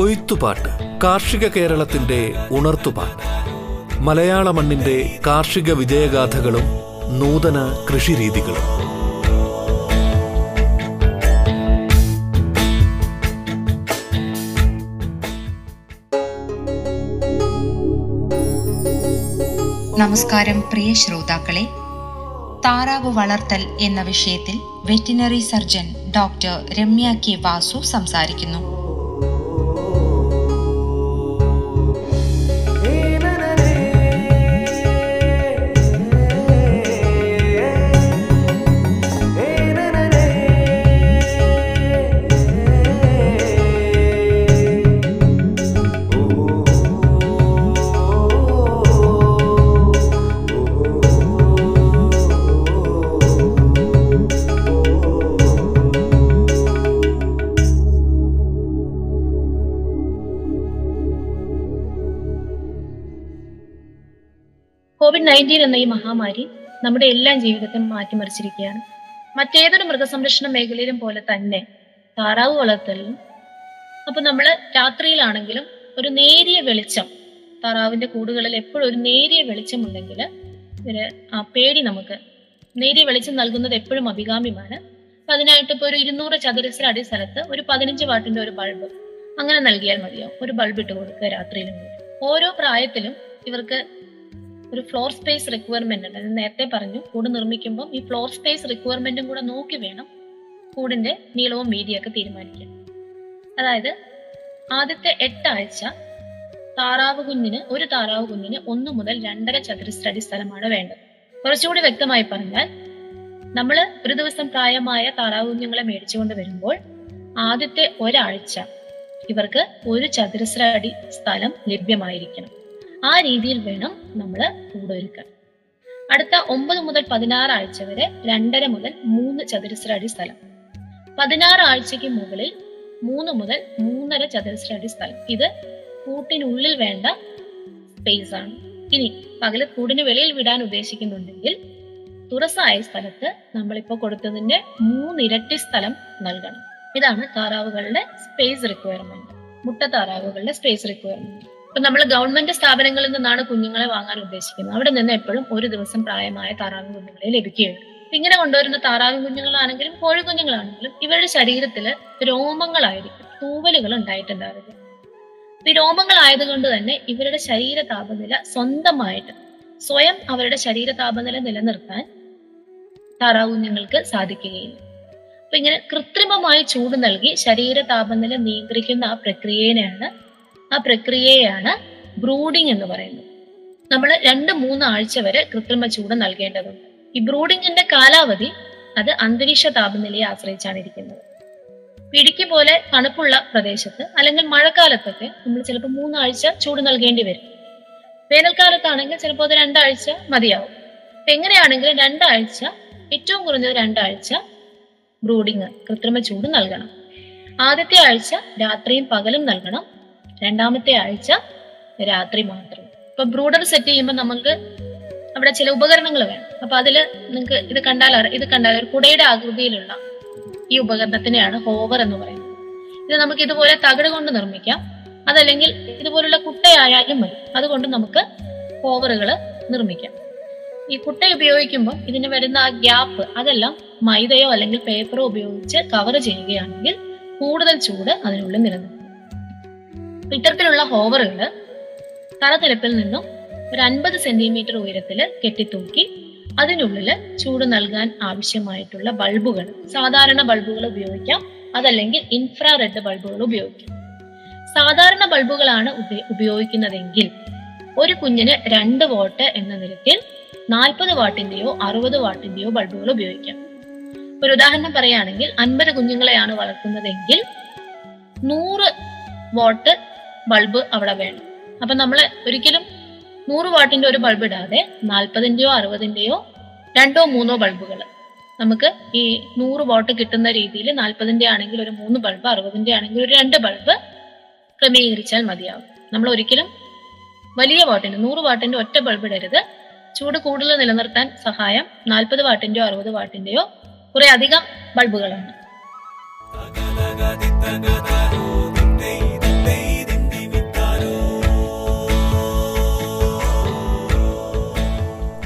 കൊയ്ത്തുപാട്ട് കാർഷിക കേരളത്തിന്റെ ഉണർത്തുപാട്ട്, മലയാള മണ്ണിന്റെ കാർഷിക വിജയഗാഥകളും നൂതന കൃഷിരീതികളും. നമസ്കാരം പ്രിയ ശ്രോതാക്കളെ. താറാവ് വളർത്തൽ എന്ന വിഷയത്തിൽ veterinary surgeon doctor Ramya K Vasu സംസാരിക്കുന്നു. കോവിഡ്-19 എന്ന ഈ മഹാമാരി നമ്മുടെ എല്ലാ ജീവിതത്തെയും മാറ്റിമറിച്ചിരിക്കുകയാണ്. മറ്റേതൊരു മൃഗസംരക്ഷണ മേഖലയിലും പോലെ തന്നെ താറാവ് വളർത്തലിലും അപ്പോൾ നമ്മൾ രാത്രിയിലാണെങ്കിലും ഒരു നേരിയ വെളിച്ചം, താറാവിൻ്റെ കൂടുകളിൽ എപ്പോഴും ഒരു നേരിയ വെളിച്ചമുണ്ടെങ്കിൽ ഒരു പേടി നമുക്ക് നേരിയ വെളിച്ചം നൽകുന്നത് എപ്പോഴും അഭികാമ്യമാണ്. അപ്പം അതിനായിട്ട് ഇപ്പോൾ ഒരു 200 ചതുരശ്ര അടി സ്ഥലത്ത് ഒരു 15 വാട്ടിൻ്റെ ഒരു ബൾബ് അങ്ങനെ നൽകിയാൽ മതിയാവും. ഒരു ബൾബ് ഇട്ട് കൊടുക്കുക രാത്രിയിലും. ഓരോ പ്രായത്തിലും ഇവർക്ക് ഒരു ഫ്ലോർ സ്പേസ് റിക്വയർമെന്റ് ഉണ്ട്. ഞാൻ നേരത്തെ പറഞ്ഞു, കൂട് നിർമ്മിക്കുമ്പോൾ ഈ ഫ്ലോർ സ്പേസ് റിക്വയർമെന്റും കൂടെ നോക്കി വേണം കൂടിന്റെ നീളവും വീതിയൊക്കെ തീരുമാനിക്കാൻ. അതായത് ആദ്യത്തെ 8 ആഴ്ച ഒരു താറാവ് കുഞ്ഞിന് 1 മുതൽ 2.5 ചതുരശ്ര അടി സ്ഥലമാണ് വേണ്ടത്. കുറച്ചുകൂടി വ്യക്തമായി പറഞ്ഞാൽ, നമ്മൾ ഒരു ദിവസം പ്രായമായ താറാവ് കുഞ്ഞുങ്ങളെ മേടിച്ചുകൊണ്ട് വരുമ്പോൾ ആദ്യത്തെ ഒരാഴ്ച ഇവർക്ക് 1 ചതുരശ്ര അടി സ്ഥലം ലഭ്യമായിരിക്കണം. ആ രീതിയിൽ വേണം നമ്മൾ കൂടൊരുക്കാൻ. അടുത്ത 9 മുതൽ 16 ആഴ്ച വരെ 2.5 മുതൽ 3 ചതുരശ്ര അടി സ്ഥലം. 16 ആഴ്ചയ്ക്ക് മുകളിൽ 3 മുതൽ 3.5 ചതുരശ്ര അടി സ്ഥലം. ഇത് കൂട്ടിനുള്ളിൽ വേണ്ട സ്പേസ് ആണ്. ഇനി പകല് കൂടിന് വെളിയിൽ വിടാൻ ഉദ്ദേശിക്കുന്നുണ്ടെങ്കിൽ തുറസായ സ്ഥലത്ത് നമ്മളിപ്പോൾ കൊടുത്തതിന്റെ 3 ഇരട്ടി സ്ഥലം നൽകണം. ഇതാണ് താറാവുകളുടെ സ്പേസ് റിക്വയർമെന്റ്, മുട്ട താറാവുകളുടെ സ്പേസ് റിക്വയർമെന്റ്. ഇപ്പൊ നമ്മൾ ഗവൺമെന്റ് സ്ഥാപനങ്ങളിൽ നിന്നാണ് കുഞ്ഞുങ്ങളെ വാങ്ങാൻ ഉദ്ദേശിക്കുന്നത്. അവിടെ നിന്ന് എപ്പോഴും ഒരു ദിവസം പ്രായമായ താറാവ് കുഞ്ഞുങ്ങളെ ലഭിക്കുകയുള്ളൂ. ഇങ്ങനെ കൊണ്ടുവരുന്ന താറാവ് കുഞ്ഞുങ്ങളാണെങ്കിലും കോഴിക്കുഞ്ഞുങ്ങളാണെങ്കിലും ഇവരുടെ ശരീരത്തില് രോമങ്ങളായിരിക്കും, തൂവലുകൾ ഉണ്ടായിട്ടുണ്ടാവില്ല. ഈ രോമങ്ങളായതുകൊണ്ട് തന്നെ ഇവരുടെ ശരീര താപനില സ്വയം അവരുടെ ശരീര താപനില നിലനിർത്താൻ താറാവ് കുഞ്ഞുങ്ങൾക്ക് സാധിക്കുകയില്ല. അപ്പൊ ഇങ്ങനെ കൃത്രിമമായി ചൂട് നൽകി ശരീര താപനില നിയന്ത്രിക്കുന്ന ആ പ്രക്രിയയാണ് ബ്രൂഡിംഗ് എന്ന് പറയുന്നത്. നമ്മൾ 2-3 ആഴ്ച വരെ കൃത്രിമ ചൂട് നൽകേണ്ടതുണ്ട്. ഈ ബ്രൂഡിങ്ങിന്റെ കാലാവധി അത് അന്തരീക്ഷ താപനിലയെ ആശ്രയിച്ചാണ് ഇരിക്കുന്നത്. ഇടുക്കി പോലെ തണുപ്പുള്ള പ്രദേശത്ത് അല്ലെങ്കിൽ മഴക്കാലത്തൊക്കെ നമ്മൾ ചിലപ്പോൾ 3 ആഴ്ച ചൂട് നൽകേണ്ടി വരും. വേനൽക്കാലത്താണെങ്കിൽ ചിലപ്പോൾ അത് 2 ആഴ്ച മതിയാവും. എങ്ങനെയാണെങ്കിലും 2 ആഴ്ച, ഏറ്റവും കുറഞ്ഞത് 2 ആഴ്ച ബ്രൂഡിങ് കൃത്രിമ ചൂട് നൽകണം. ആദ്യത്തെ ആഴ്ച രാത്രിയും പകലും നൽകണം, 2-ാമത്തെ ആഴ്ച രാത്രി മാത്രം. ഇപ്പൊ ബ്രൂഡർ സെറ്റ് ചെയ്യുമ്പോൾ നമുക്ക് അവിടെ ചില ഉപകരണങ്ങൾ വേണം. അപ്പൊ അതില് നിങ്ങൾക്ക് ഇത് കണ്ടാൽ ഒരു കുടയുടെ ആകൃതിയിലുള്ള ഈ ഉപകരണത്തിനെയാണ് ഹോവർ എന്ന് പറയുന്നത്. ഇത് നമുക്ക് ഇതുപോലെ തകിട് കൊണ്ട് നിർമ്മിക്കാം, അതല്ലെങ്കിൽ ഇതുപോലുള്ള കുട്ടയായാലും മതി. അതുകൊണ്ട് നമുക്ക് ഹോവറുകൾ നിർമ്മിക്കാം. ഈ കുട്ട ഉപയോഗിക്കുമ്പോൾ ഇതിന് വരുന്ന ആ ഗ്യാപ്പ് അതെല്ലാം മൈദയോ അല്ലെങ്കിൽ പേപ്പറോ ഉപയോഗിച്ച് കവർ ചെയ്യുകയാണെങ്കിൽ കൂടുതൽ ചൂട് അതിനുള്ളിൽ നിലനിൽക്കും. ഇത്തരത്തിലുള്ള ഹോവറുകൾ തറനിരപ്പിൽ നിന്നും ഒരു 50 സെന്റിമീറ്റർ ഉയരത്തിൽ കെട്ടിത്തൂക്കി അതിനുള്ളിൽ ചൂട് നൽകാൻ ആവശ്യമായിട്ടുള്ള ബൾബുകൾ, സാധാരണ ബൾബുകൾ ഉപയോഗിക്കാം, അതല്ലെങ്കിൽ ഇൻഫ്രാ റെഡ് ബൾബുകൾ ഉപയോഗിക്കാം. സാധാരണ ബൾബുകളാണ് ഉപയോഗിക്കുന്നതെങ്കിൽ ഒരു കുഞ്ഞിന് 2 വാട്ട് എന്ന നിരക്കിൽ 40 വാട്ടിന്റെയോ 60 വാട്ടിന്റെയോ ബൾബുകൾ ഉപയോഗിക്കാം. ഒരു ഉദാഹരണം പറയുകയാണെങ്കിൽ 50 കുഞ്ഞുങ്ങളെയാണ് വളർത്തുന്നതെങ്കിൽ 100 വാട്ട് ബൾബ് അവിടെ വേണം. അപ്പൊ നമ്മൾ ഒരിക്കലും 100 വാട്ടിന്റെ ഒരു ബൾബ് ഇടാതെ 40-ന്റെയോ 60-ന്റെയോ 2-3 ബൾബുകൾ നമുക്ക് ഈ 100 വാട്ട് കിട്ടുന്ന രീതിയിൽ 40-ന്റെ ആണെങ്കിൽ ഒരു 3 ബൾബ്, 60-ന്റെ ആണെങ്കിൽ ഒരു 2 ബൾബ് ക്രമീകരിച്ചാൽ മതിയാവും. നമ്മൾ ഒരിക്കലും വലിയ വാട്ടിന്റെ 100 വാട്ടിന്റെ ഒറ്റ ബൾബ് ഇടരുത്. ചൂട് കൂടുതൽ നിലനിർത്താൻ സഹായം 40 വാട്ടിന്റെയോ 60 വാട്ടിന്റെയോ കുറെ അധികം ബൾബുകളാണ്.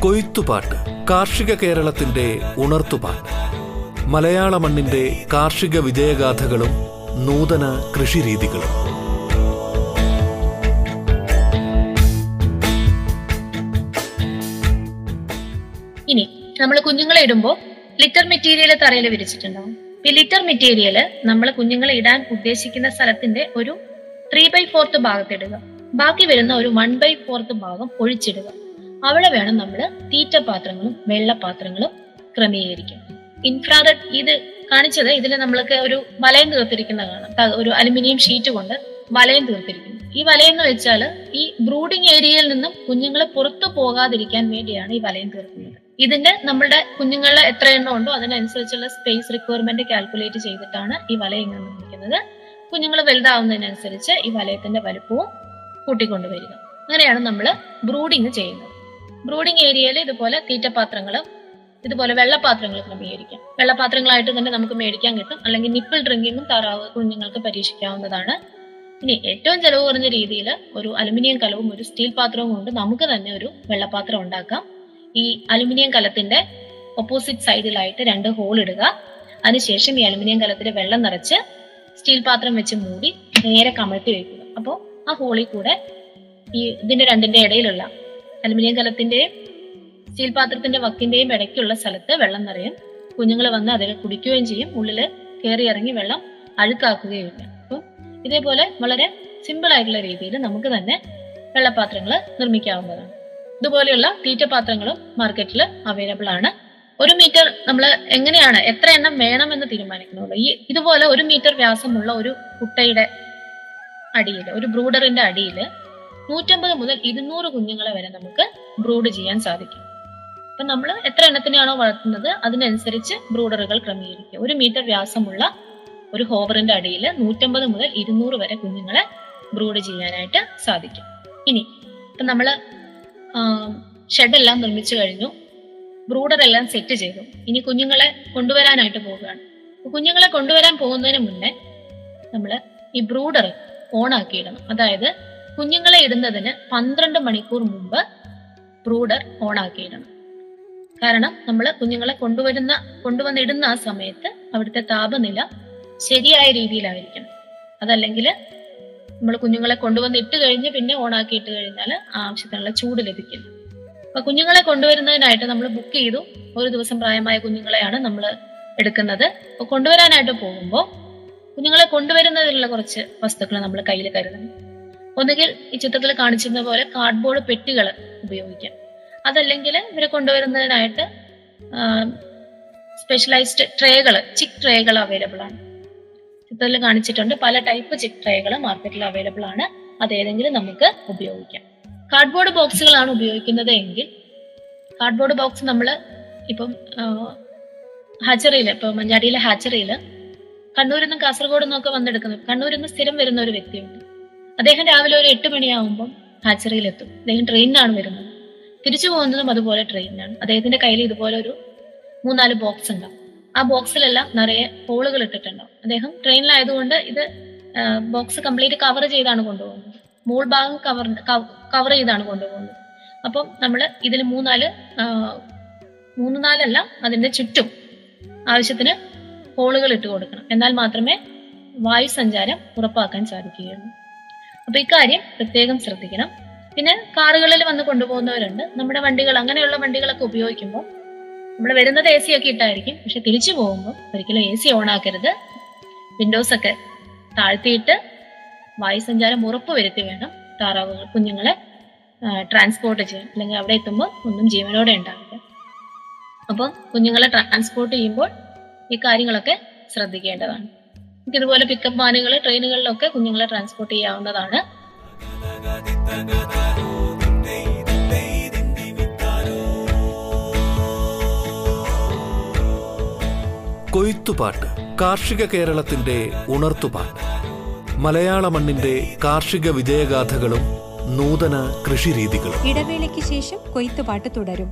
കൊയ്ത്തുപാട്ട് കാർഷിക കേരളത്തിന്റെ ഉണർത്തുപാട്ട്, മലയാള മണ്ണിന്റെ കാർഷിക വിജയഗാഥകളും നൂതന കൃഷിരീതികളും. ഇനി നമ്മൾ കുഞ്ഞുങ്ങളെ ഇടുമ്പോൾ ലിറ്റർ മെറ്റീരിയൽ തറയിൽ വിരിച്ചിട്ടുണ്ടാവും. ഈ ലിറ്റർ മെറ്റീരിയൽ നമ്മൾ കുഞ്ഞുങ്ങളെ ഇടാൻ ഉദ്ദേശിക്കുന്ന സ്ഥലത്തിന്റെ ഒരു 3/4 ഭാഗത്തിടുക, ബാക്കി വരുന്ന ഒരു 1/4 ഭാഗം ഒഴിച്ചിടുക. അവിടെ വേണം നമ്മൾ തീറ്റ പാത്രങ്ങളും വെള്ളപാത്രങ്ങളും ക്രമീകരിക്കാൻ. ഇൻഫ്രാ റെഡ് ഇത് കാണിച്ചത്, ഇതിൽ നമ്മൾക്ക് ഒരു വലയം തീർത്തിരിക്കുന്ന കാണാം. ഒരു അലുമിനിയം ഷീറ്റ് കൊണ്ട് വലയം തീർത്തിരിക്കുന്നു. ഈ വലയം എന്ന് വെച്ചാൽ ഈ ബ്രൂഡിംഗ് ഏരിയയിൽ നിന്നും കുഞ്ഞുങ്ങൾ പുറത്തു പോകാതിരിക്കാൻ വേണ്ടിയാണ് ഈ വലയം തീർക്കുന്നത്. ഇതിന്റെ നമ്മളുടെ കുഞ്ഞുങ്ങൾ എത്ര എണ്ണം ഉണ്ടോ അതിനനുസരിച്ചുള്ള സ്പേസ് റിക്വയർമെന്റ് കാൽക്കുലേറ്റ് ചെയ്തിട്ടാണ് ഈ വലയം നിർമ്മിക്കുന്നത്. കുഞ്ഞുങ്ങൾ വലുതാവുന്നതിനനുസരിച്ച് ഈ വലയത്തിന്റെ വലുപ്പവും കൂട്ടിക്കൊണ്ടുവരിക. അങ്ങനെയാണ് നമ്മൾ ബ്രൂഡിങ് ചെയ്യുന്നത്. ബ്രൂഡിങ് ഏരിയയിൽ ഇതുപോലെ തീറ്റപാത്രങ്ങളും ഇതുപോലെ വെള്ളപാത്രങ്ങൾ ക്രമീകരിക്കാം. വെള്ളപാത്രങ്ങളായിട്ട് തന്നെ നമുക്ക് മേടിക്കാൻ കിട്ടും, അല്ലെങ്കിൽ നിപ്പിൾ ഡ്രിങ്കിങ്ങും താറാവ് കുഞ്ഞുങ്ങൾക്ക് പരീക്ഷിക്കാവുന്നതാണ്. ഇനി ഏറ്റവും ചെലവ് കുറഞ്ഞ രീതിയിൽ ഒരു അലുമിനിയം കലവും ഒരു സ്റ്റീൽ പാത്രവും കൊണ്ട് നമുക്ക് തന്നെ ഒരു വെള്ളപാത്രം ഉണ്ടാക്കാം. ഈ അലുമിനിയം കലത്തിന്റെ ഓപ്പോസിറ്റ് സൈഡിലായിട്ട് 2 ഹോൾ ഇടുക. അതിനുശേഷം ഈ അലുമിനിയം കലത്തിൽ വെള്ളം നിറച്ച് സ്റ്റീൽ പാത്രം വെച്ച് മൂടി നേരെ കമഴ്ത്തി വയ്ക്കുക. അപ്പോൾ ആ ഹോളിൽ കൂടെ ഈ ഇതിന്റെ രണ്ടിന്റെ ഇടയിലുള്ള അലുമിനിയം കലത്തിന്റെയും സ്റ്റീൽ പാത്രത്തിന്റെ വക്കിന്റെയും ഇടയ്ക്കുള്ള സ്ഥലത്ത് വെള്ളം നിറയും. കുഞ്ഞുങ്ങൾ വന്ന് അതിൽ കുടിക്കുകയും ചെയ്യും. ഉള്ളില് കയറി ഇറങ്ങി വെള്ളം അഴുക്കാക്കുകയുമില്ല. അപ്പം ഇതേപോലെ വളരെ സിമ്പിൾ ആയിട്ടുള്ള രീതിയിൽ നമുക്ക് തന്നെ വെള്ളപാത്രങ്ങൾ നിർമ്മിക്കാവുന്നതാണ്. ഇതുപോലെയുള്ള തീറ്റപാത്രങ്ങളും മാർക്കറ്റിൽ അവൈലബിൾ ആണ്. 1 മീറ്റർ നമ്മൾ എങ്ങനെയാണ് എത്ര എണ്ണം വേണമെന്ന് തീരുമാനിക്കുന്നുള്ളൂ. ഈ ഇതുപോലെ 1 മീറ്റർ വ്യാസമുള്ള ഒരു കുട്ടയുടെ അടിയിൽ, ഒരു ബ്രൂഡറിന്റെ അടിയിൽ 150 മുതൽ 200 കുഞ്ഞുങ്ങളെ വരെ നമുക്ക് ബ്രൂഡ് ചെയ്യാൻ സാധിക്കും. അപ്പം നമ്മൾ എത്ര എണ്ണത്തിനെയാണോ വളർത്തുന്നത് അതിനനുസരിച്ച് ബ്രൂഡറുകൾ ക്രമീകരിക്കുക. 1 മീറ്റർ വ്യാസമുള്ള ഒരു ഹോവറിന്റെ അടിയിൽ 150 മുതൽ 200 വരെ കുഞ്ഞുങ്ങളെ ബ്രൂഡ് ചെയ്യാനായിട്ട് സാധിക്കും. ഇനി ഇപ്പം നമ്മൾ ഷെഡെല്ലാം നിർമ്മിച്ചു കഴിഞ്ഞു, ബ്രൂഡറെല്ലാം സെറ്റ് ചെയ്തു. ഇനി കുഞ്ഞുങ്ങളെ കൊണ്ടുവരാനായിട്ട് പോവുകയാണ്. കുഞ്ഞുങ്ങളെ കൊണ്ടുവരാൻ പോകുന്നതിന് മുന്നേ നമ്മൾ ഈ ബ്രൂഡർ ഓണാക്കിയിടണം. അതായത് കുഞ്ഞുങ്ങളെ ഇടുന്നതിന് 12 മണിക്കൂർ മുമ്പ് ബ്രൂഡർ ഓണാക്കിയിടണം. കാരണം നമ്മൾ കുഞ്ഞുങ്ങളെ കൊണ്ടുവന്നിടുന്ന ആ സമയത്ത് അവിടുത്തെ താപനില ശരിയായ രീതിയിലായിരിക്കണം. അതല്ലെങ്കിൽ നമ്മൾ കുഞ്ഞുങ്ങളെ കൊണ്ടുവന്നിട്ട് കഴിഞ്ഞ് പിന്നെ ഓണാക്കിയിട്ട് കഴിഞ്ഞാൽ ആവശ്യത്തിനുള്ള ചൂട് ലഭിക്കില്ല. അപ്പൊ കുഞ്ഞുങ്ങളെ കൊണ്ടുവരുന്നതിനായിട്ട് നമ്മൾ ബുക്ക് ചെയ്തു. 1 ദിവസം പ്രായമായ കുഞ്ഞുങ്ങളെയാണ് നമ്മൾ എടുക്കുന്നത്. അപ്പോൾ കൊണ്ടുവരാനായിട്ട് പോകുമ്പോൾ കുഞ്ഞുങ്ങളെ കൊണ്ടുവരുന്നതിനുള്ള കുറച്ച് വസ്തുക്കൾ നമ്മൾ കയ്യിൽ കരുതണം. ഒന്നുകിൽ ഈ ചിത്രത്തിൽ കാണിച്ചിരുന്ന പോലെ കാർഡ്ബോർഡ് പെട്ടികൾ ഉപയോഗിക്കാം. അതല്ലെങ്കിൽ ഇവരെ കൊണ്ടുവരുന്നതിനായിട്ട് സ്പെഷ്യലൈസ്ഡ് ട്രേകൾ, ചിക്ക് ട്രേകൾ അവൈലബിൾ ആണ്. ചിത്രത്തിൽ കാണിച്ചിട്ടുണ്ട്. പല ടൈപ്പ് ചിക്ക് ട്രേകൾ മാർക്കറ്റിൽ അവൈലബിൾ ആണ്. അതേതെങ്കിലും നമുക്ക് ഉപയോഗിക്കാം. കാർഡ്ബോർഡ് ബോക്സുകളാണ് ഉപയോഗിക്കുന്നത് എങ്കിൽ കാർഡ്ബോർഡ് ബോക്സ് നമ്മൾ ഇപ്പം ഹാച്ചറിയിൽ, ഇപ്പോൾ മഞ്ഞാടിയിലെ ഹാച്ചറിയിൽ കണ്ണൂരിൽ നിന്നും കാസർഗോഡ് നിന്നൊക്കെ വന്നെടുക്കുന്നത്, കണ്ണൂരിൽ നിന്ന് സ്ഥിരം വരുന്ന ഒരു വ്യക്തിയുണ്ട്. അദ്ദേഹം രാവിലെ ഒരു 8 മണിയാവുമ്പം ഹാച്ചറിയിലെത്തും. അദ്ദേഹം ട്രെയിനിനാണ് വരുന്നത്, തിരിച്ചു പോകുന്നതും അതുപോലെ ട്രെയിനിനാണ്. അദ്ദേഹത്തിന്റെ കയ്യിൽ ഇതുപോലെ ഒരു 3-4 ബോക്സ് ഉണ്ടാവും. ആ ബോക്സിലെല്ലാം നിറയെ ഹോളുകൾ ഇട്ടിട്ടുണ്ടാവും. അദ്ദേഹം ട്രെയിനിലായതുകൊണ്ട് ഇത് ബോക്സ് കംപ്ലീറ്റ് കവർ ചെയ്താണ് കൊണ്ടുപോകുന്നത്, മോൾ ഭാഗം കവർ ചെയ്താണ് കൊണ്ടുപോകുന്നത്. അപ്പം നമ്മൾ ഇതിൽ 3-4 അതിന്റെ ചുറ്റും ആവശ്യത്തിന് ഹോളുകൾ ഇട്ട് കൊടുക്കണം. എന്നാൽ മാത്രമേ വായു സഞ്ചാരം ഉറപ്പാക്കാൻ സാധിക്കുകയുള്ളൂ. അപ്പൊ ഇക്കാര്യം പ്രത്യേകം ശ്രദ്ധിക്കണം. പിന്നെ കാറുകളിൽ വന്ന് കൊണ്ടുപോകുന്നവരുണ്ട്. നമ്മുടെ വണ്ടികൾ, അങ്ങനെയുള്ള വണ്ടികളൊക്കെ ഉപയോഗിക്കുമ്പോൾ നമ്മൾ വരുന്നത് AC ഒക്കെ ഇട്ടായിരിക്കും. പക്ഷെ തിരിച്ചു പോകുമ്പോൾ ഒരിക്കലും AC ഓണാക്കരുത്. വിൻഡോസൊക്കെ താഴ്ത്തിയിട്ട് വായു സഞ്ചാരം ഉറപ്പ് വരുത്തി വേണം താറാവുകൾ കുഞ്ഞുങ്ങളെ ട്രാൻസ്പോർട്ട് ചെയ്യാൻ. അല്ലെങ്കിൽ അവിടെ എത്തുമ്പോൾ ഒന്നും ജീവനോടെ ഉണ്ടാവില്ല. അപ്പം കുഞ്ഞുങ്ങളെ ട്രാൻസ്പോർട്ട് ചെയ്യുമ്പോൾ ഈ കാര്യങ്ങളൊക്കെ ശ്രദ്ധിക്കേണ്ടതാണ്. ഇതുപോലെ പിക്കപ്പ് വാനുകൾ, ട്രെയിനുകളിലൊക്കെ കുഞ്ഞുങ്ങളെ ട്രാൻസ്പോർട്ട് ചെയ്യാവുന്നതാണ്. കൊയ്ത്തുപാട്ട് കാർഷിക കേരളത്തിന്റെ ഉണർത്തുപാട്ട്, മലയാള മണ്ണിന്റെ കാർഷിക വിജയഗാഥകളും നൂതന കൃഷിരീതികളും. ഇടവേളയ്ക്ക് ശേഷം കൊയ്ത്തുപാട്ട് തുടരും.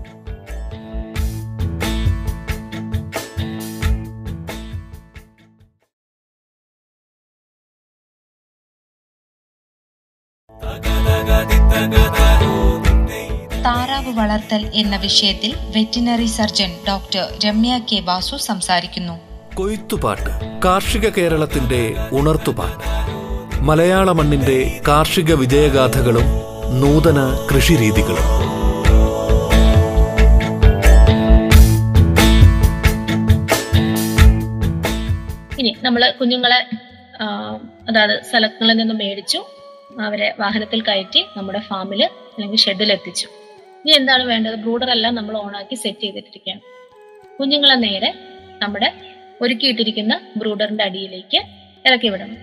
താറാവ് വളർത്തൽ എന്ന വിഷയത്തിൽ veterinary surgeon doctor Ramya K Vasu സംസാരിക്കുന്നു. കൊയ്ത്തുപാട്ട് കാർഷിക കേരളത്തിന്റെ ഉണർത്തുപാട്ട്, മലയാള മണ്ണിന്റെ കാർഷിക വിജയഗാഥകളും നൂതന കൃഷിരീതികളും. ഇനി നമ്മൾ കുഞ്ഞുങ്ങളെ അതായത് സ്ഥലങ്ങളിൽ നിന്ന് മേടിച്ചു, അവരെ വാഹനത്തിൽ കയറ്റി നമ്മുടെ ഫാമിൽ അല്ലെങ്കിൽ ഷെഡിലെത്തിച്ചു. ഇനി എന്താണ് വേണ്ടത്? ബ്രൂഡറെല്ലാം നമ്മൾ ഓണാക്കി സെറ്റ് ചെയ്തിട്ടിരിക്കുകയാണ്. കുഞ്ഞുങ്ങളെ നേരെ നമ്മുടെ ഒരുക്കിയിട്ടിരിക്കുന്ന ബ്രൂഡറിന്റെ അടിയിലേക്ക് ഇറക്കി വിടണം.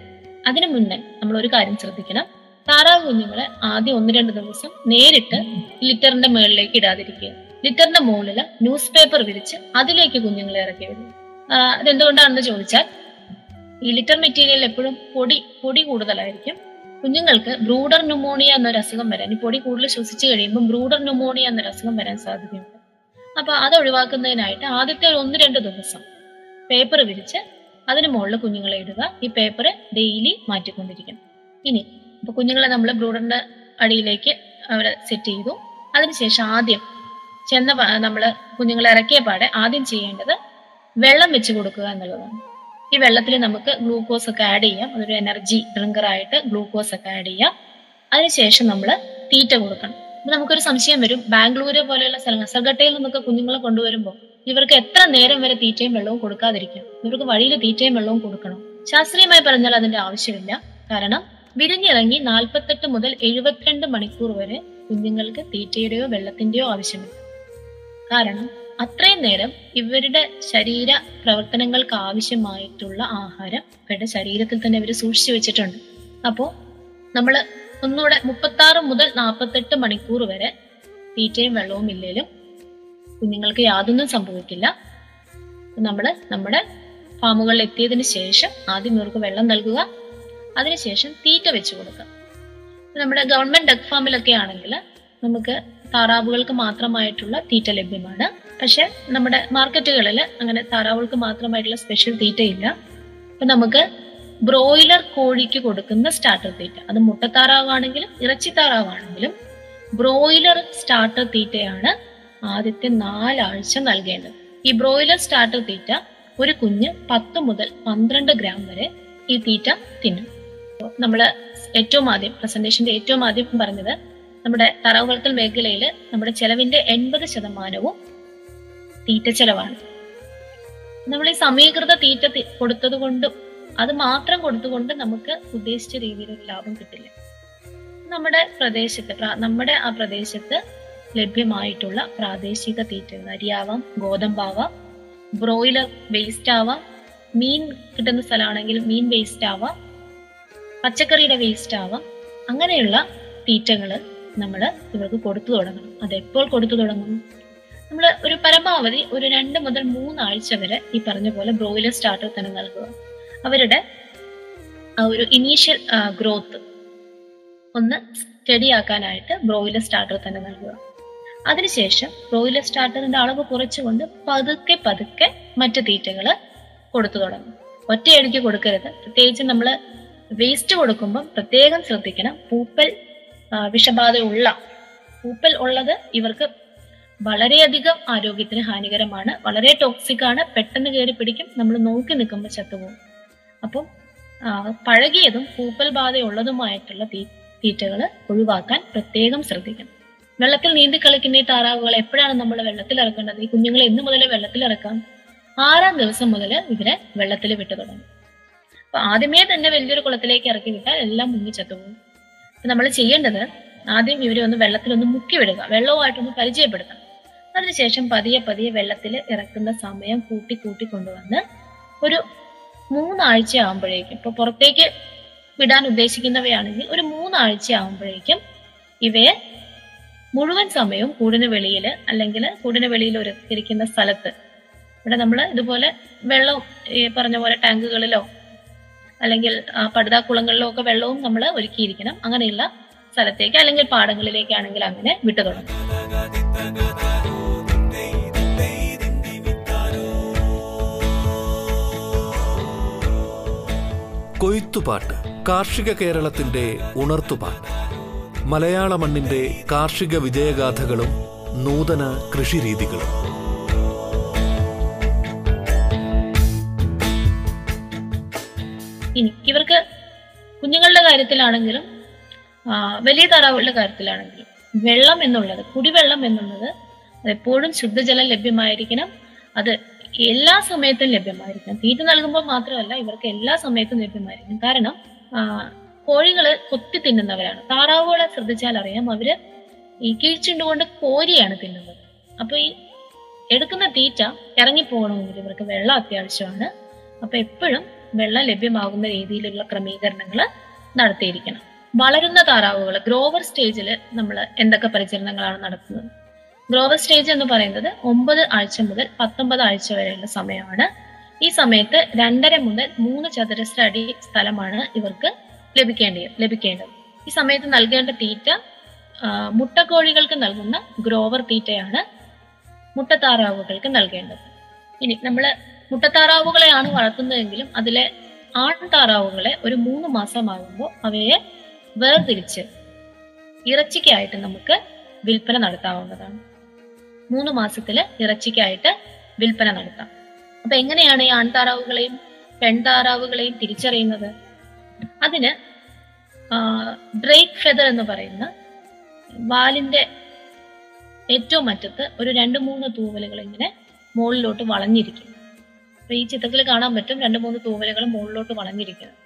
അതിനു മുന്നേ നമ്മൾ ഒരു കാര്യം ശ്രദ്ധിക്കണം. താറാവ് കുഞ്ഞുങ്ങളെ ആദ്യം 1-2 ദിവസം നേരിട്ട് ലിറ്ററിന്റെ മുകളിലേക്ക് ഇടാതിരിക്കുക. ലിറ്ററിന്റെ മുകളിൽ ന്യൂസ് പേപ്പർ വിരിച്ച് അതിലേക്ക് കുഞ്ഞുങ്ങളെ ഇറക്കി വിടും. അതെന്തുകൊണ്ടാണെന്ന് ചോദിച്ചാൽ, ഈ ലിറ്റർ മെറ്റീരിയൽ എപ്പോഴും പൊടി കൂടുതലായിരിക്കും. കുഞ്ഞുങ്ങൾക്ക് ബ്രൂഡർ ന്യൂമോണിയ എന്നൊരു അസുഖം വരാൻ, ഈ പൊടി കൂടുതൽ ശ്വസിച്ചു കഴിയുമ്പോൾ ബ്രൂഡർ ന്യൂമോണിയ എന്നൊരു അസുഖം വരാൻ സാധ്യതയുണ്ട്. അപ്പൊ അത് ഒഴിവാക്കുന്നതിനായിട്ട് ആദ്യത്തെ 1-2 ദിവസം പേപ്പർ വിരിച്ച് അതിന് മുകളിൽ കുഞ്ഞുങ്ങളെ ഇടുക. ഈ പേപ്പർ ഡെയിലി മാറ്റിക്കൊണ്ടിരിക്കണം. ഇനി ഇപ്പൊ കുഞ്ഞുങ്ങളെ നമ്മൾ ബ്രൂഡറിന്റെ അടിയിലേക്ക് അവരെ സെറ്റ് ചെയ്തു. അതിനുശേഷം ആദ്യം നമ്മൾ കുഞ്ഞുങ്ങളെ ഇറക്കിയ പാടെ ആദ്യം ചെയ്യേണ്ടത് വെള്ളം വെച്ച് കൊടുക്കുക എന്നുള്ളതാണ്. ഈ വെള്ളത്തിൽ നമുക്ക് ഗ്ലൂക്കോസ് ഒക്കെ ആഡ് ചെയ്യാം. അതൊരു എനർജി ഡ്രിങ്കറായിട്ട് ഗ്ലൂക്കോസ് ഒക്കെ ആഡ് ചെയ്യാം. അതിനുശേഷം നമ്മൾ തീറ്റ കൊടുക്കണം. അപ്പം നമുക്കൊരു സംശയം വരും, ബാംഗ്ലൂര് പോലെയുള്ള സ്ഥലങ്ങൾ, സർഗട്ടയിൽ നിന്നൊക്കെ കുഞ്ഞുങ്ങളെ കൊണ്ടുവരുമ്പോൾ ഇവർക്ക് എത്ര നേരം വരെ തീറ്റയും വെള്ളവും കൊടുക്കാതിരിക്കാം? ഇവർക്ക് വഴിയിൽ തീറ്റയും വെള്ളവും കൊടുക്കണം? ശാസ്ത്രീയമായി പറഞ്ഞാൽ അതിന്റെ ആവശ്യമില്ല. കാരണം വിരിഞ്ഞിറങ്ങി 48 മുതൽ 72 മണിക്കൂർ വരെ കുഞ്ഞുങ്ങൾക്ക് തീറ്റയുടെയോ വെള്ളത്തിന്റെയോ ആവശ്യമില്ല. കാരണം അത്രയും നേരം ഇവരുടെ ശരീര പ്രവർത്തനങ്ങൾക്ക് ആവശ്യമായിട്ടുള്ള ആഹാരം ഇവരുടെ ശരീരത്തിൽ തന്നെ ഇവർ സൂക്ഷിച്ചു വെച്ചിട്ടുണ്ട്. അപ്പോൾ നമ്മൾ ഒന്നുകൂടെ 36 മുതൽ 48 മണിക്കൂർ വരെ തീറ്റയും വെള്ളവും ഇല്ലെങ്കിലും കുഞ്ഞുങ്ങൾക്ക് യാതൊന്നും സംഭവിക്കില്ല. നമ്മൾ നമ്മുടെ ഫാമുകളിൽ എത്തിയതിന് ശേഷം ആദ്യം ഇവർക്ക് വെള്ളം നൽകുക, അതിനുശേഷം തീറ്റ വെച്ച് കൊടുക്കുക. നമ്മുടെ ഗവൺമെന്റ് ഡക്ക് ഫാമിലൊക്കെ ആണെങ്കിൽ നമുക്ക് താറാവുകൾക്ക് മാത്രമായിട്ടുള്ള തീറ്റ ലഭ്യമാണ്. പക്ഷെ നമ്മുടെ മാർക്കറ്റുകളിൽ അങ്ങനെ താറാവുകൾക്ക് മാത്രമായിട്ടുള്ള സ്പെഷ്യൽ തീറ്റയില്ല. അപ്പം നമുക്ക് ബ്രോയിലർ കോഴിക്ക് കൊടുക്കുന്ന സ്റ്റാർട്ടർ തീറ്റ, അത് മുട്ടത്താറാവാണെങ്കിലും ഇറച്ചി താറാവാണെങ്കിലും ബ്രോയിലർ സ്റ്റാർട്ടർ തീറ്റയാണ് ആദ്യത്തെ 4 ആഴ്ച നൽകേണ്ടത്. ഈ ബ്രോയിലർ സ്റ്റാർട്ടർ തീറ്റ ഒരു കുഞ്ഞ് 10 മുതൽ 12 ഗ്രാം വരെ ഈ തീറ്റ തിന്നും. നമ്മൾ പ്രസന്റേഷന്റെ ഏറ്റവും ആദ്യം പറഞ്ഞത് നമ്മുടെ താറാവ് വളർത്തൽ മേഖലയിൽ നമ്മുടെ ചെലവിന്റെ 80% തീറ്റ ചെലവാണ്. നമ്മൾ ഈ സമീകൃത തീറ്റ കൊടുത്തത് കൊണ്ടും അത് മാത്രം കൊടുത്തുകൊണ്ട് നമുക്ക് ഉദ്ദേശിച്ച രീതിയിലൊരു ലാഭം കിട്ടില്ല. നമ്മുടെ ആ പ്രദേശത്ത് ലഭ്യമായിട്ടുള്ള പ്രാദേശിക തീറ്റകൾ, അരിയാവാം, ഗോതമ്പാവാം, ബ്രോയിലർ വേസ്റ്റ് ആവാം, മീൻ കിട്ടുന്ന സ്ഥലമാണെങ്കിൽ മീൻ വേസ്റ്റ് ആവാം, പച്ചക്കറിയുടെ വേസ്റ്റ് ആവാം, അങ്ങനെയുള്ള തീറ്റകൾ നമ്മൾ ഇവർക്ക് കൊടുത്തു തുടങ്ങണം. അതെപ്പോൾ കൊടുത്തു തുടങ്ങും? നമ്മൾ ഒരു പരമാവധി ഒരു 2 മുതൽ 3 ആഴ്ച വരെ ഈ പറഞ്ഞ പോലെ ബ്രോയിലർ സ്റ്റാർട്ടർ തന്നെ നൽകുക. അവരുടെ ആ ഒരു ഇനീഷ്യൽ ഗ്രോത്ത് ഒന്ന് സ്റ്റഡിയാക്കാനായിട്ട് ബ്രോയിലർ സ്റ്റാർട്ടർ തന്നെ നൽകുക. അതിനുശേഷം ബ്രോയിലർ സ്റ്റാർട്ടറിന്റെ അളവ് കുറച്ചുകൊണ്ട് പതുക്കെ മറ്റു തീറ്റകൾ കൊടുത്തു തുടങ്ങും. ഒറ്റയടിക്ക് കൊടുക്കരുത്. പ്രത്യേകിച്ച് നമ്മൾ വേസ്റ്റ് കൊടുക്കുമ്പം പ്രത്യേകം ശ്രദ്ധിക്കണം. പൂപ്പൽ ഉള്ളത് ഇവർക്ക് വളരെയധികം ആരോഗ്യത്തിന് ഹാനികരമാണ്, വളരെ ടോക്സിക്കാണ്, പെട്ടെന്ന് കയറി പിടിക്കും, നമ്മൾ നോക്കി നിൽക്കുമ്പോൾ ചത്തുപോകും. അപ്പം പഴകിയതും പൂപ്പൽ ബാധയുള്ളതുമായിട്ടുള്ള തീറ്റകൾ ഒഴിവാക്കാൻ പ്രത്യേകം ശ്രദ്ധിക്കണം. വെള്ളത്തിൽ നീന്തി കളിക്കുന്ന ഈ താറാവുകൾ എപ്പോഴാണ് നമ്മൾ വെള്ളത്തിൽ ഇറക്കേണ്ടത്? ഈ കുഞ്ഞുങ്ങളെ ഇന്ന് മുതൽ വെള്ളത്തിൽ ഇറക്കാം. 6-ാം ദിവസം മുതൽ ഇവരെ വെള്ളത്തിൽ വിട്ടു തുടങ്ങും. അപ്പൊ ആദ്യമേ തന്നെ വലിയൊരു കുളത്തിലേക്ക് ഇറക്കി വിട്ടാൽ എല്ലാം മുങ്ങി ചത്തുപോകും. നമ്മൾ ചെയ്യേണ്ടത് ആദ്യം ഇവരെ ഒന്ന് വെള്ളത്തിലൊന്ന് മുക്കി വിടുക, വെള്ളവുമായിട്ടൊന്ന് പരിചയപ്പെടുത്തുക. അതിനുശേഷം പതിയെ വെള്ളത്തിൽ ഇറക്കുന്ന സമയം കൂട്ടി കൊണ്ടുവന്ന് ഒരു 3 ആഴ്ച ആകുമ്പോഴേക്കും, ഇപ്പൊ പുറത്തേക്ക് വിടാൻ ഉദ്ദേശിക്കുന്നവയാണെങ്കിൽ ഒരു 3 ആഴ്ച ആകുമ്പോഴേക്കും ഇവയെ മുഴുവൻ സമയവും കൂടിന് വെളിയിൽ ഒരുക്കിയിരിക്കുന്ന സ്ഥലത്ത്, ഇവിടെ നമ്മൾ ഇതുപോലെ വെള്ളം ഈ പറഞ്ഞ പോലെ ടാങ്കുകളിലോ അല്ലെങ്കിൽ പടുതാക്കുളങ്ങളിലോ ഒക്കെ വെള്ളവും നമ്മൾ ഒരുക്കിയിരിക്കണം. അങ്ങനെയുള്ള സ്ഥലത്തേക്ക് അല്ലെങ്കിൽ പാടങ്ങളിലേക്കാണെങ്കിൽ അങ്ങനെ വിട്ടു തുടങ്ങും. കൊയ്ത്തുപാട്ട് കാർഷിക കേരളത്തിന്റെ ഉണർത്തുപാട്ട്, മലയാള മണ്ണിന്റെ കാർഷിക വിജയഗാഥകളും നൂതന കൃഷിരീതികളും. ഇവർക്ക് കുഞ്ഞുങ്ങളുടെ കാര്യത്തിലാണെങ്കിലും വലിയ താറാവുകളുടെ കാര്യത്തിലാണെങ്കിലും വെള്ളം എന്നുള്ളത്, കുടിവെള്ളം എന്നുള്ളത് അതെപ്പോഴും ശുദ്ധജലം ലഭ്യമായിരിക്കണം. അത് എല്ലാ സമയത്തും ലഭ്യമായിരിക്കണം. തീറ്റ നൽകുമ്പോൾ മാത്രമല്ല, ഇവർക്ക് എല്ലാ സമയത്തും ലഭ്യമായിരിക്കണം. കാരണം കോഴികള് കൊത്തി തിന്നുന്നവരാണ്. താറാവുകളെ ശ്രദ്ധിച്ചാൽ അറിയാം, അവര് ഈ കീഴ്ചുണ്ടുകൊണ്ട് കോരിയാണ് തിന്നുന്നത്. അപ്പൊ ഈ എടുക്കുന്ന തീറ്റ ഇറങ്ങിപ്പോകണമെങ്കിൽ ഇവർക്ക് വെള്ളം അത്യാവശ്യമാണ്. അപ്പൊ എപ്പോഴും വെള്ളം ലഭ്യമാകുന്ന രീതിയിലുള്ള ക്രമീകരണങ്ങൾ നടത്തിയിരിക്കണം. വളരുന്ന താറാവുകൾ ഗ്രോവർ സ്റ്റേജിൽ നമ്മൾ എന്തൊക്കെ പരിചരണങ്ങളാണ് നടത്തുന്നത്? ഗ്രോവർ സ്റ്റേജ് എന്ന് പറയുന്നത് 9 ആഴ്ച മുതൽ 19 ആഴ്ച വരെയുള്ള സമയമാണ്. ഈ സമയത്ത് 2.5 മുതൽ 3 ചതുരശ്ര അടി സ്ഥലമാണ് ഇവർക്ക് ലഭിക്കേണ്ടത്. ഈ സമയത്ത് നൽകേണ്ട തീറ്റ മുട്ടക്കോഴികൾക്ക് നൽകുന്ന ഗ്രോവർ തീറ്റയാണ് മുട്ടത്താറാവുകൾക്ക് നൽകേണ്ടത്. ഇനി നമ്മൾ മുട്ടത്താറാവുകളെയാണ് വളർത്തുന്നതെങ്കിലും അതിലെ ആൺതാറാവുകളെ ഒരു 3 മാസമാകുമ്പോൾ അവയെ വേർതിരിച്ച് ഇറച്ചിക്കായിട്ട് നമുക്ക് വിൽപ്പന നടത്താവുന്നതാണ്. 3 മാസത്തിൽ ഇറച്ചിക്കായിട്ട് വിൽപ്പന നടത്താം. അപ്പൊ എങ്ങനെയാണ് ഈ ആൺതാറാവുകളെയും പെൺതാറാവുകളെയും തിരിച്ചറിയുന്നത്? അതിന് ഡ്രേക്ക് ഫെദർ എന്ന് പറയുന്ന വാലിന്റെ ഏറ്റവും അറ്റത്ത് ഒരു 2-3 തൂവലുകൾ ഇങ്ങനെ മുകളിലോട്ട് വളഞ്ഞിരിക്കും. അപ്പൊ ഈ ചിത്രത്തിൽ കാണാൻ പറ്റും 2-3 തൂവലുകൾ മുകളിലോട്ട് വളഞ്ഞിരിക്കുന്നത്.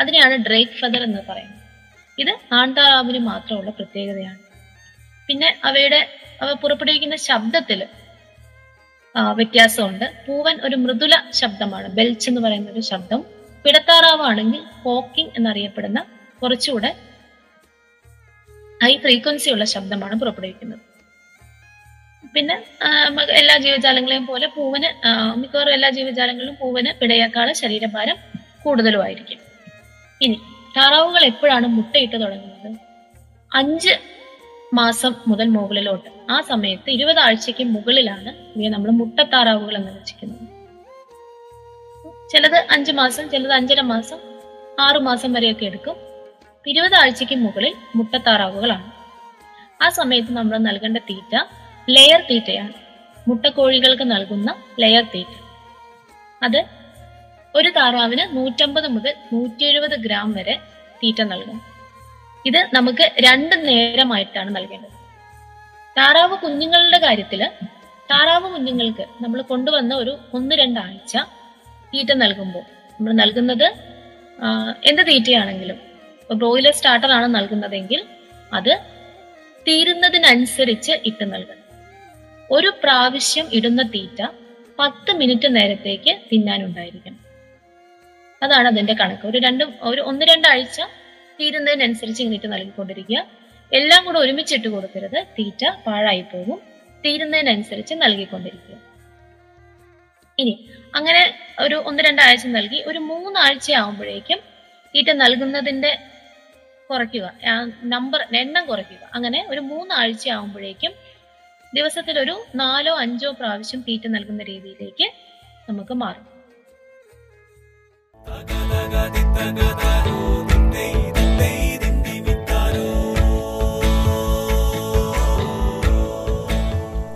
അതിനെയാണ് ഡ്രേക്ക് ഫെദർ എന്ന് പറയുന്നത്. ഇത് ആൺതാറാവിന് മാത്രമുള്ള പ്രത്യേകതയാണ്. പിന്നെ അവ പുറപ്പെടുവിക്കുന്ന ശബ്ദത്തിൽ വ്യത്യാസമുണ്ട്. പൂവൻ ഒരു മൃദുല ശബ്ദമാണ്, ബെൽച്ച് എന്ന് പറയുന്ന ഒരു ശബ്ദം. പിടത്താറാവാണെങ്കിൽ ഹോക്കിംഗ് എന്നറിയപ്പെടുന്ന കുറച്ചുകൂടെ ഹൈ ഫ്രീക്വൻസിയുള്ള ശബ്ദമാണ് പുറപ്പെടുവിക്കുന്നത്. പിന്നെ എല്ലാ ജീവജാലങ്ങളെയും പോലെ പൂവന്, മിക്കവാറും എല്ലാ ജീവജാലങ്ങളിലും പൂവന് പിടയേക്കാൾ ശരീരഭാരം കൂടുതലുമായിരിക്കും. ഇനി താറാവുകൾ എപ്പോഴാണ് മുട്ടയിട്ട് തുടങ്ങുന്നത്? 5 മാസം മുതൽ മുകളിലോട്ട്. ആ സമയത്ത് 20 ആഴ്ചയ്ക്ക് മുകളിലാണ് ഇവയെ നമ്മൾ മുട്ടത്താറാവുകൾ എന്ന് വിളിക്കുന്നത്. ചിലത് 5 മാസം, ചിലത് 5.5 മാസം, 6 മാസം വരെയൊക്കെ എടുക്കും. 20 ആഴ്ചയ്ക്ക് മുകളിൽ മുട്ടത്താറാവുകളാണ്. ആ സമയത്ത് നമ്മൾ നൽകേണ്ട തീറ്റ ലെയർ തീറ്റയാണ്. മുട്ടക്കോഴികൾക്ക് നൽകുന്ന ലെയർ തീറ്റ. അത് ഒരു താറാവിന് 150 മുതൽ 170 ഗ്രാം വരെ തീറ്റ നൽകും. ഇത് നമുക്ക് 2 നേരമായിട്ടാണ് നൽകേണ്ടത്. താറാവ് കുഞ്ഞുങ്ങളുടെ കാര്യത്തിൽ താറാവ് കുഞ്ഞുങ്ങൾക്ക് നമ്മൾ കൊണ്ടുവന്ന ഒരു 1-2 ആഴ്ച തീറ്റ നൽകുമ്പോൾ നമ്മൾ നൽകുന്നത് എന്ത് തീറ്റയാണെങ്കിലും, ഇപ്പോൾ ബ്രോയിലർ സ്റ്റാർട്ടർ ആണ് നൽകുന്നതെങ്കിൽ അത് തീരുന്നതിനനുസരിച്ച് ഇട്ട് നൽകും. ഒരു പ്രാവശ്യം ഇടുന്ന തീറ്റ 10 മിനിറ്റ് നേരത്തേക്ക് തിന്നാനുണ്ടായിരിക്കണം. അതാണ് അതിന്റെ കണക്ക്. ഒരു 1-2 ആഴ്ച തീരുന്നതിനനുസരിച്ച് ഇങ്ങനെ ഇട്ട് നൽകിക്കൊണ്ടിരിക്കുക. എല്ലാം കൂടെ ഒരുമിച്ചിട്ട് കൊടുക്കരുത്, തീറ്റ പാഴായി പോകും. തീരുന്നതിനനുസരിച്ച് നൽകിക്കൊണ്ടിരിക്കുക. ഇനി അങ്ങനെ ഒരു 1-2 ആഴ്ച നൽകി ഒരു 3 ആഴ്ച ആവുമ്പോഴേക്കും തീറ്റ നൽകുന്നതിന്റെ കുറയ്ക്കുക, എണ്ണം കുറയ്ക്കുക. അങ്ങനെ ഒരു 3 ആഴ്ച ആവുമ്പോഴേക്കും ദിവസത്തിൽ ഒരു 4-5 പ്രാവശ്യം തീറ്റ നൽകുന്ന രീതിയിലേക്ക് നമുക്ക് മാറും.